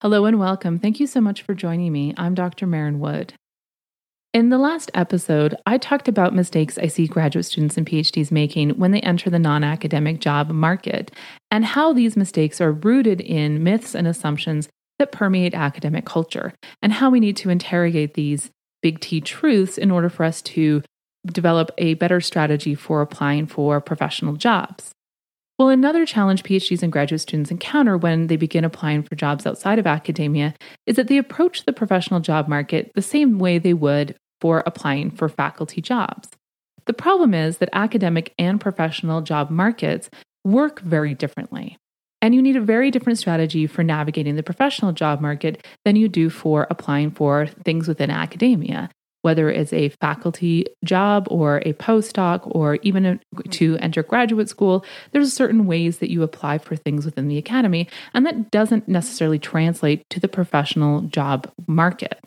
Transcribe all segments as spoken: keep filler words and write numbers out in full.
Hello and welcome. Thank you so much for joining me. I'm Doctor Maren Wood. In the last episode, I talked about mistakes I see graduate students and P H Ds making when they enter the non-academic job market and how these mistakes are rooted in myths and assumptions that permeate academic culture and how we need to interrogate these big T truths in order for us to develop a better strategy for applying for professional jobs. Well, another challenge P H Ds and graduate students encounter when they begin applying for jobs outside of academia is that they approach the professional job market the same way they would for applying for faculty jobs. The problem is that academic and professional job markets work very differently, and you need a very different strategy for navigating the professional job market than you do for applying for things within academia, whether it's a faculty job or a postdoc or even to enter graduate school. There's certain ways that you apply for things within the academy, and that doesn't necessarily translate to the professional job market.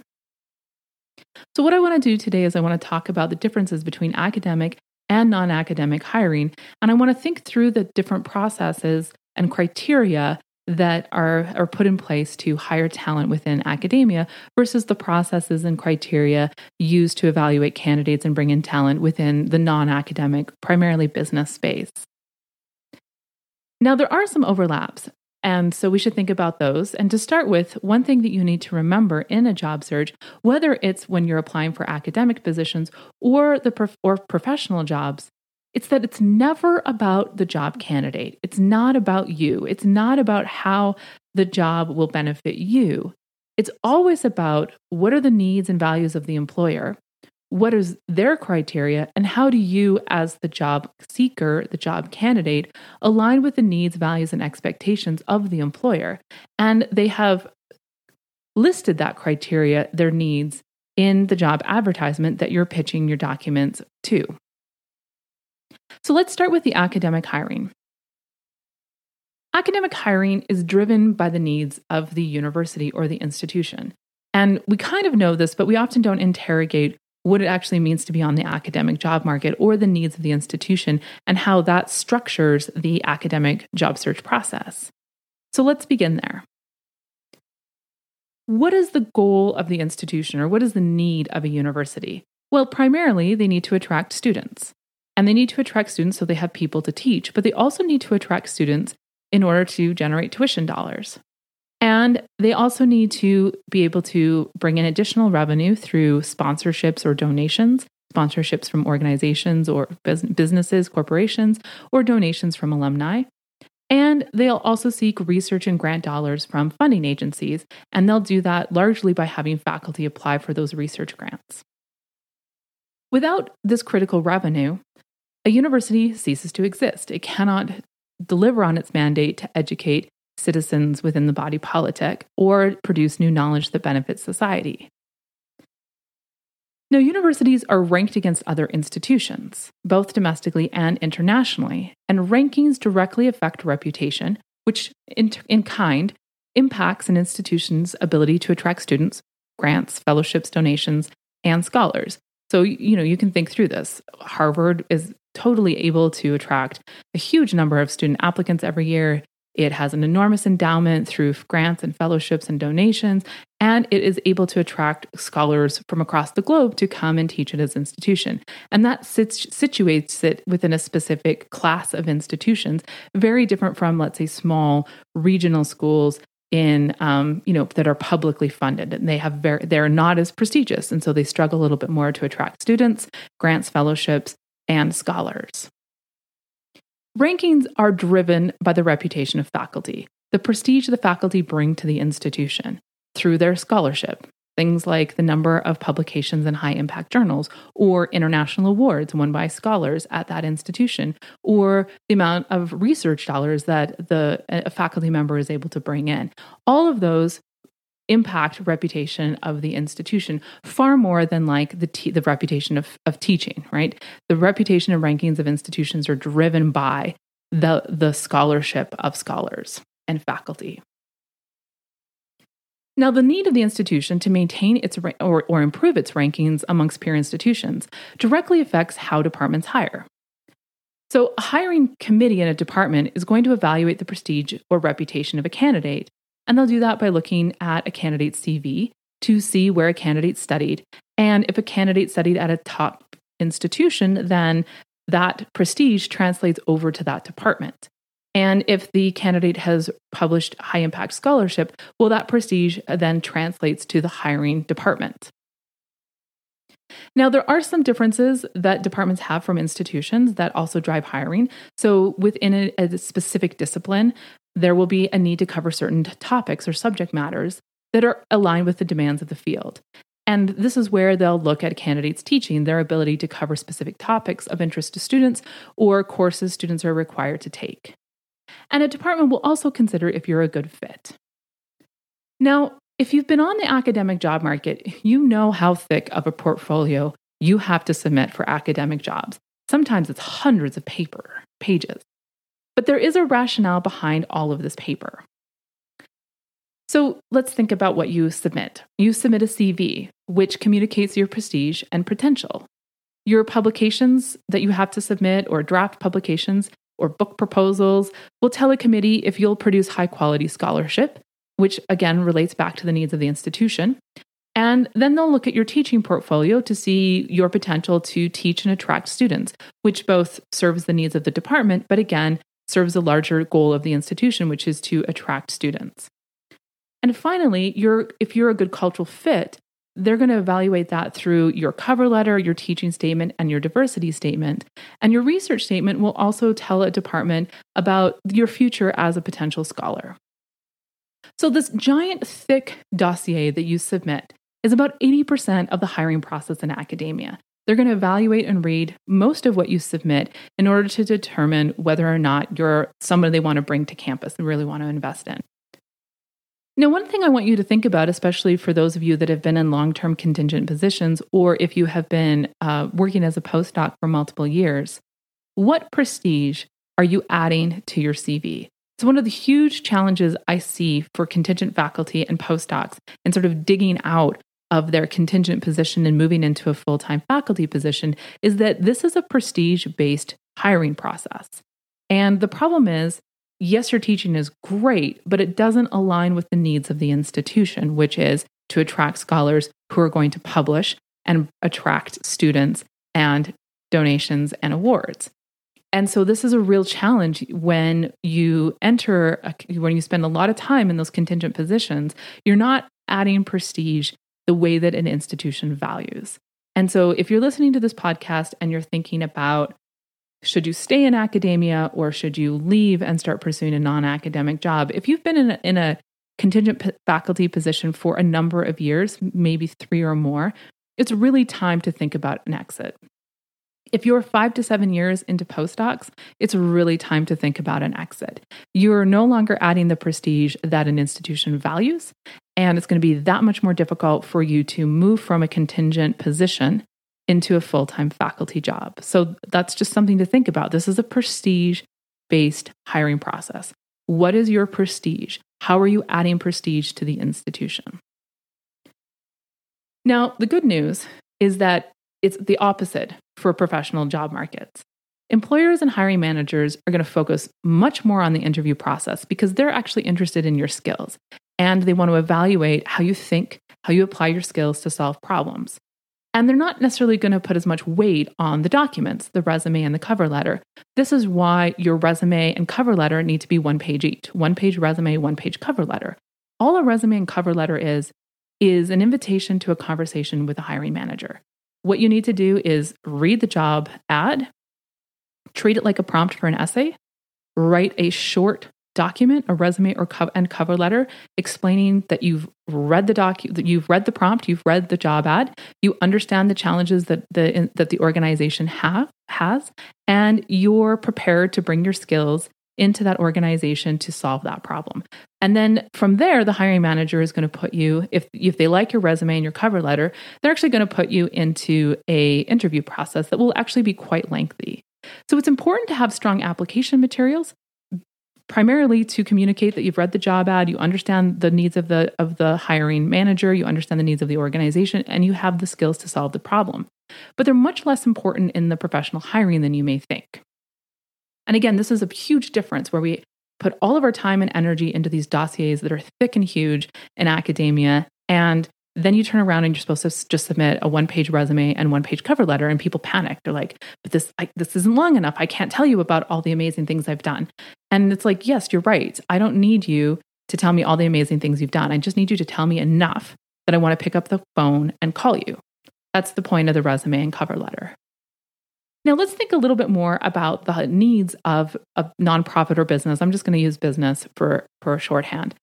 So what I want to do today is I want to talk about the differences between academic and non-academic hiring, and I want to think through the different processes and criteria that are, are put in place to hire talent within academia versus the processes and criteria used to evaluate candidates and bring in talent within the non-academic, primarily business space. Now, there are some overlaps, and so we should think about those. And to start with, one thing that you need to remember in a job search, whether it's when you're applying for academic positions or the prof- or professional jobs, it's that it's never about the job candidate. It's not about you. It's not about how the job will benefit you. It's always about what are the needs and values of the employer, what is their criteria, and how do you as the job seeker, the job candidate, align with the needs, values, and expectations of the employer. And they have listed that criteria, their needs, in the job advertisement that you're pitching your documents to. So let's start with the academic hiring. Academic hiring is driven by the needs of the university or the institution. And we kind of know this, but we often don't interrogate what it actually means to be on the academic job market or the needs of the institution and how that structures the academic job search process. So let's begin there. What is the goal of the institution, or what is the need of a university? Well, primarily they need to attract students. And they need to attract students so they have people to teach, but they also need to attract students in order to generate tuition dollars. And they also need to be able to bring in additional revenue through sponsorships or donations, sponsorships from organizations or businesses, corporations, or donations from alumni. And they'll also seek research and grant dollars from funding agencies, and they'll do that largely by having faculty apply for those research grants. Without this critical revenue, a university ceases to exist. It cannot deliver on its mandate to educate citizens within the body politic or produce new knowledge that benefits society. Now, universities are ranked against other institutions, both domestically and internationally, and rankings directly affect reputation, which in, in kind impacts an institution's ability to attract students, grants, fellowships, donations, and scholars. So, you know, you can think through this. Harvard is totally able to attract a huge number of student applicants every year. It has an enormous endowment through grants and fellowships and donations, and it is able to attract scholars from across the globe to come and teach at its institution. And that sits, situates it within a specific class of institutions, very different from, let's say, small regional schools in, um, you know, that are publicly funded, and they have very, they're not as prestigious. And so they struggle a little bit more to attract students, grants, fellowships, and scholars. Rankings are driven by the reputation of faculty, the prestige the faculty bring to the institution through their scholarship, things like the number of publications in high-impact journals or international awards won by scholars at that institution, or the amount of research dollars that the a faculty member is able to bring in. All of those impact reputation of the institution far more than like the te- the reputation of, of teaching, right? The reputation and rankings of institutions are driven by the the scholarship of scholars and faculty. Now, the need of the institution to maintain its ra- or, or improve its rankings amongst peer institutions directly affects how departments hire. So a hiring committee in a department is going to evaluate the prestige or reputation of a candidate, and they'll do that by looking at a candidate's C V to see where a candidate studied. And if a candidate studied at a top institution, then that prestige translates over to that department. And if the candidate has published high-impact scholarship, well, that prestige then translates to the hiring department. Now, there are some differences that departments have from institutions that also drive hiring. So within a, a specific discipline, there will be a need to cover certain topics or subject matters that are aligned with the demands of the field. And this is where they'll look at candidates' teaching, their ability to cover specific topics of interest to students or courses students are required to take. And a department will also consider if you're a good fit. Now, if you've been on the academic job market, you know how thick of a portfolio you have to submit for academic jobs. Sometimes it's hundreds of paper pages. But there is a rationale behind all of this paper. So let's think about what you submit. You submit a C V, which communicates your prestige and potential. Your publications that you have to submit, or draft publications or book proposals, will tell a committee if you'll produce high-quality scholarship, which again relates back to the needs of the institution. And then they'll look at your teaching portfolio to see your potential to teach and attract students, which both serves the needs of the department, but again, serves the larger goal of the institution, which is to attract students. And finally, you're, if you're a good cultural fit, they're going to evaluate that through your cover letter, your teaching statement, and your diversity statement. And your research statement will also tell a department about your future as a potential scholar. So this giant, thick dossier that you submit is about eighty percent of the hiring process in academia. They're going to evaluate and read most of what you submit in order to determine whether or not you're somebody they want to bring to campus and really want to invest in. Now, one thing I want you to think about, especially for those of you that have been in long-term contingent positions, or if you have been uh, working as a postdoc for multiple years, what prestige are you adding to your C V? It's one of the huge challenges I see for contingent faculty and postdocs and sort of digging out of their contingent position and moving into a full-time faculty position is that this is a prestige-based hiring process. And the problem is, yes, your teaching is great, but it doesn't align with the needs of the institution, which is to attract scholars who are going to publish and attract students and donations and awards. And so this is a real challenge when you enter, a, when you spend a lot of time in those contingent positions, you're not adding prestige the way that an institution values. And so if you're listening to this podcast and you're thinking about, should you stay in academia or should you leave and start pursuing a non-academic job? If you've been in a, in a contingent p- faculty position for a number of years, maybe three or more, it's really time to think about an exit. If you're five to seven years into postdocs, it's really time to think about an exit. You're no longer adding the prestige that an institution values, and it's going to be that much more difficult for you to move from a contingent position into a full-time faculty job. So that's just something to think about. This is a prestige-based hiring process. What is your prestige? How are you adding prestige to the institution? Now, the good news is that it's the opposite for professional job markets. Employers and hiring managers are going to focus much more on the interview process because they're actually interested in your skills and they want to evaluate how you think, how you apply your skills to solve problems. And they're not necessarily going to put as much weight on the documents, the resume and the cover letter. This is why your resume and cover letter need to be one page each, one page resume, one page cover letter. All a resume and cover letter is, is an invitation to a conversation with a hiring manager. What you need to do is read the job ad, treat it like a prompt for an essay, write a short document, a resume or co- and cover letter explaining that you've read the docu- that you've read the prompt, you've read the job ad, you understand the challenges that the in, that the organization have has, and you're prepared to bring your skills into that organization to solve that problem. And then from there, the hiring manager is going to put you, if if they like your resume and your cover letter, they're actually going to put you into a interview process that will actually be quite lengthy. So it's important to have strong application materials, primarily to communicate that you've read the job ad, you understand the needs of the of the hiring manager, you understand the needs of the organization, and you have the skills to solve the problem. But they're much less important in the professional hiring than you may think. And again, this is a huge difference where we put all of our time and energy into these dossiers that are thick and huge in academia, and then you turn around and you're supposed to just submit a one-page resume and one-page cover letter, and people panic. They're like, but this I, this isn't long enough. I can't tell you about all the amazing things I've done. And it's like, yes, you're right. I don't need you to tell me all the amazing things you've done. I just need you to tell me enough that I want to pick up the phone and call you. That's the point of the resume and cover letter. Now, let's think a little bit more about the needs of a nonprofit or business. I'm just going to use business for, for shorthand.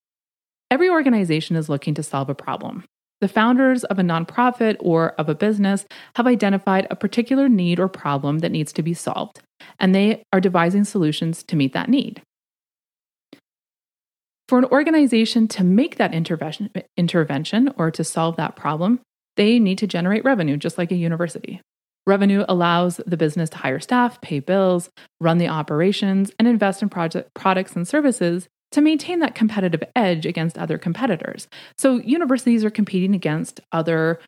Every organization is looking to solve a problem. The founders of a nonprofit or of a business have identified a particular need or problem that needs to be solved, and they are devising solutions to meet that need. For an organization to make that intervention, intervention or to solve that problem, they need to generate revenue, just like a university. Revenue allows the business to hire staff, pay bills, run the operations, and invest in project products and services to maintain that competitive edge against other competitors. So universities are competing against other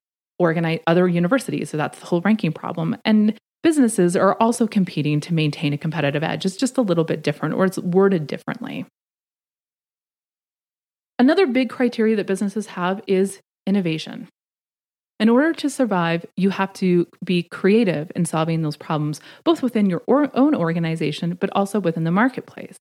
organi- other universities, so that's the whole ranking problem. And businesses are also competing to maintain a competitive edge. It's just a little bit different, or it's worded differently. Another big criteria that businesses have is innovation. In order to survive, you have to be creative in solving those problems, both within your own organization, but also within the marketplace.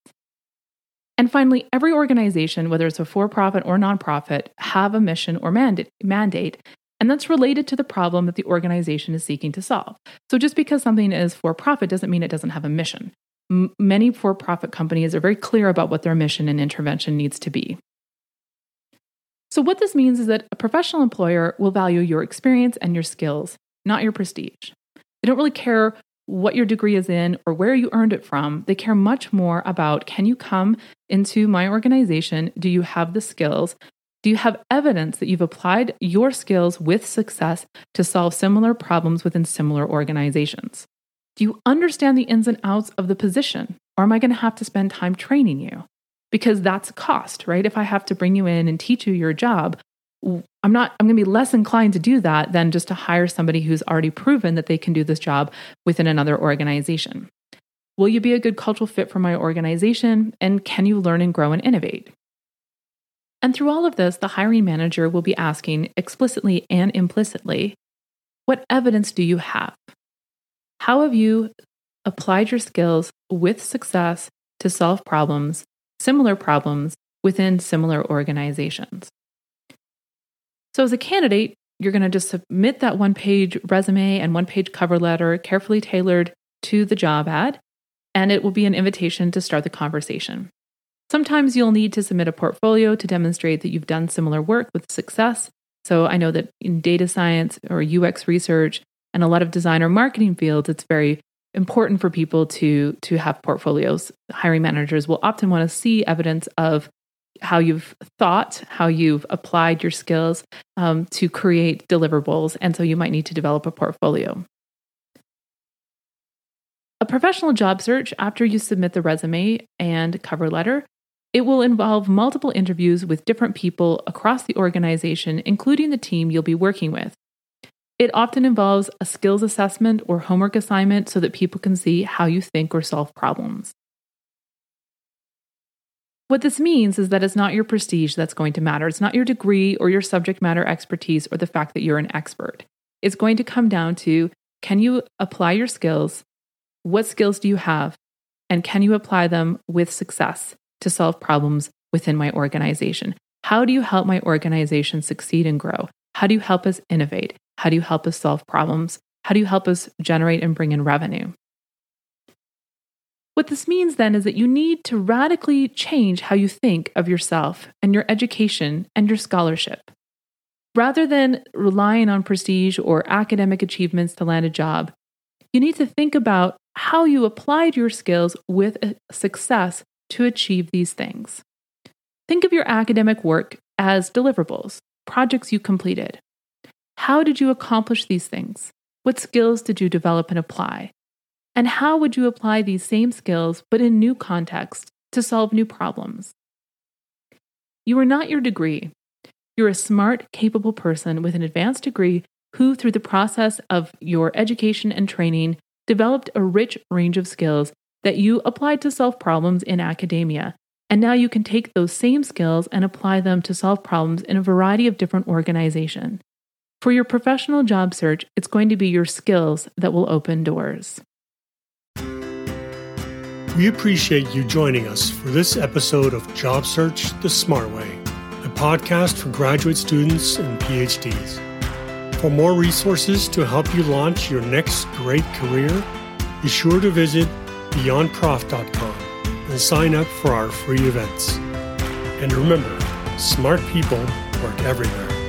And finally, every organization, whether it's a for-profit or nonprofit, have a mission or mandate, and that's related to the problem that the organization is seeking to solve. So just because something is for-profit doesn't mean it doesn't have a mission. M- many for-profit companies are very clear about what their mission and intervention needs to be. So what this means is that a professional employer will value your experience and your skills, not your prestige. They don't really care what your degree is in or where you earned it from. They care much more about, can you come into my organization? Do you have the skills? Do you have evidence that you've applied your skills with success to solve similar problems within similar organizations? Do you understand the ins and outs of the position? Or am I going to have to spend time training you? Because that's a cost, right? If I have to bring you in and teach you your job, I'm not, I'm going to be less inclined to do that than just to hire somebody who's already proven that they can do this job within another organization. Will you be a good cultural fit for my organization? And can you learn and grow and innovate? And through all of this, the hiring manager will be asking explicitly and implicitly, what evidence do you have? How have you applied your skills with success to solve problems? Similar problems within similar organizations. So as a candidate, you're going to just submit that one-page resume and one-page cover letter carefully tailored to the job ad, and it will be an invitation to start the conversation. Sometimes you'll need to submit a portfolio to demonstrate that you've done similar work with success. So I know that in data science or U X research and a lot of design or marketing fields, it's very important for people to to have portfolios. Hiring managers will often want to see evidence of how you've thought, how you've applied your skills um, to create deliverables. And so you might need to develop a portfolio. A professional job search, after you submit the resume and cover letter, it will involve multiple interviews with different people across the organization, including the team you'll be working with. It often involves a skills assessment or homework assignment so that people can see how you think or solve problems. What this means is that it's not your prestige that's going to matter. It's not your degree or your subject matter expertise or the fact that you're an expert. It's going to come down to, can you apply your skills? What skills do you have? And can you apply them with success to solve problems within my organization? How do you help my organization succeed and grow? How do you help us innovate? How do you help us solve problems? How do you help us generate and bring in revenue? What this means then is that you need to radically change how you think of yourself and your education and your scholarship. Rather than relying on prestige or academic achievements to land a job, you need to think about how you applied your skills with success to achieve these things. Think of your academic work as deliverables, projects you completed. How did you accomplish these things? What skills did you develop and apply? And how would you apply these same skills, but in new contexts to solve new problems? You are not your degree. You're a smart, capable person with an advanced degree who, through the process of your education and training, developed a rich range of skills that you applied to solve problems in academia. And now you can take those same skills and apply them to solve problems in a variety of different organizations. For your professional job search, it's going to be your skills that will open doors. We appreciate you joining us for this episode of Job Search the Smart Way, a podcast for graduate students and PhDs. For more resources to help you launch your next great career, be sure to visit beyond prof dot com and sign up for our free events. And remember, smart people work everywhere.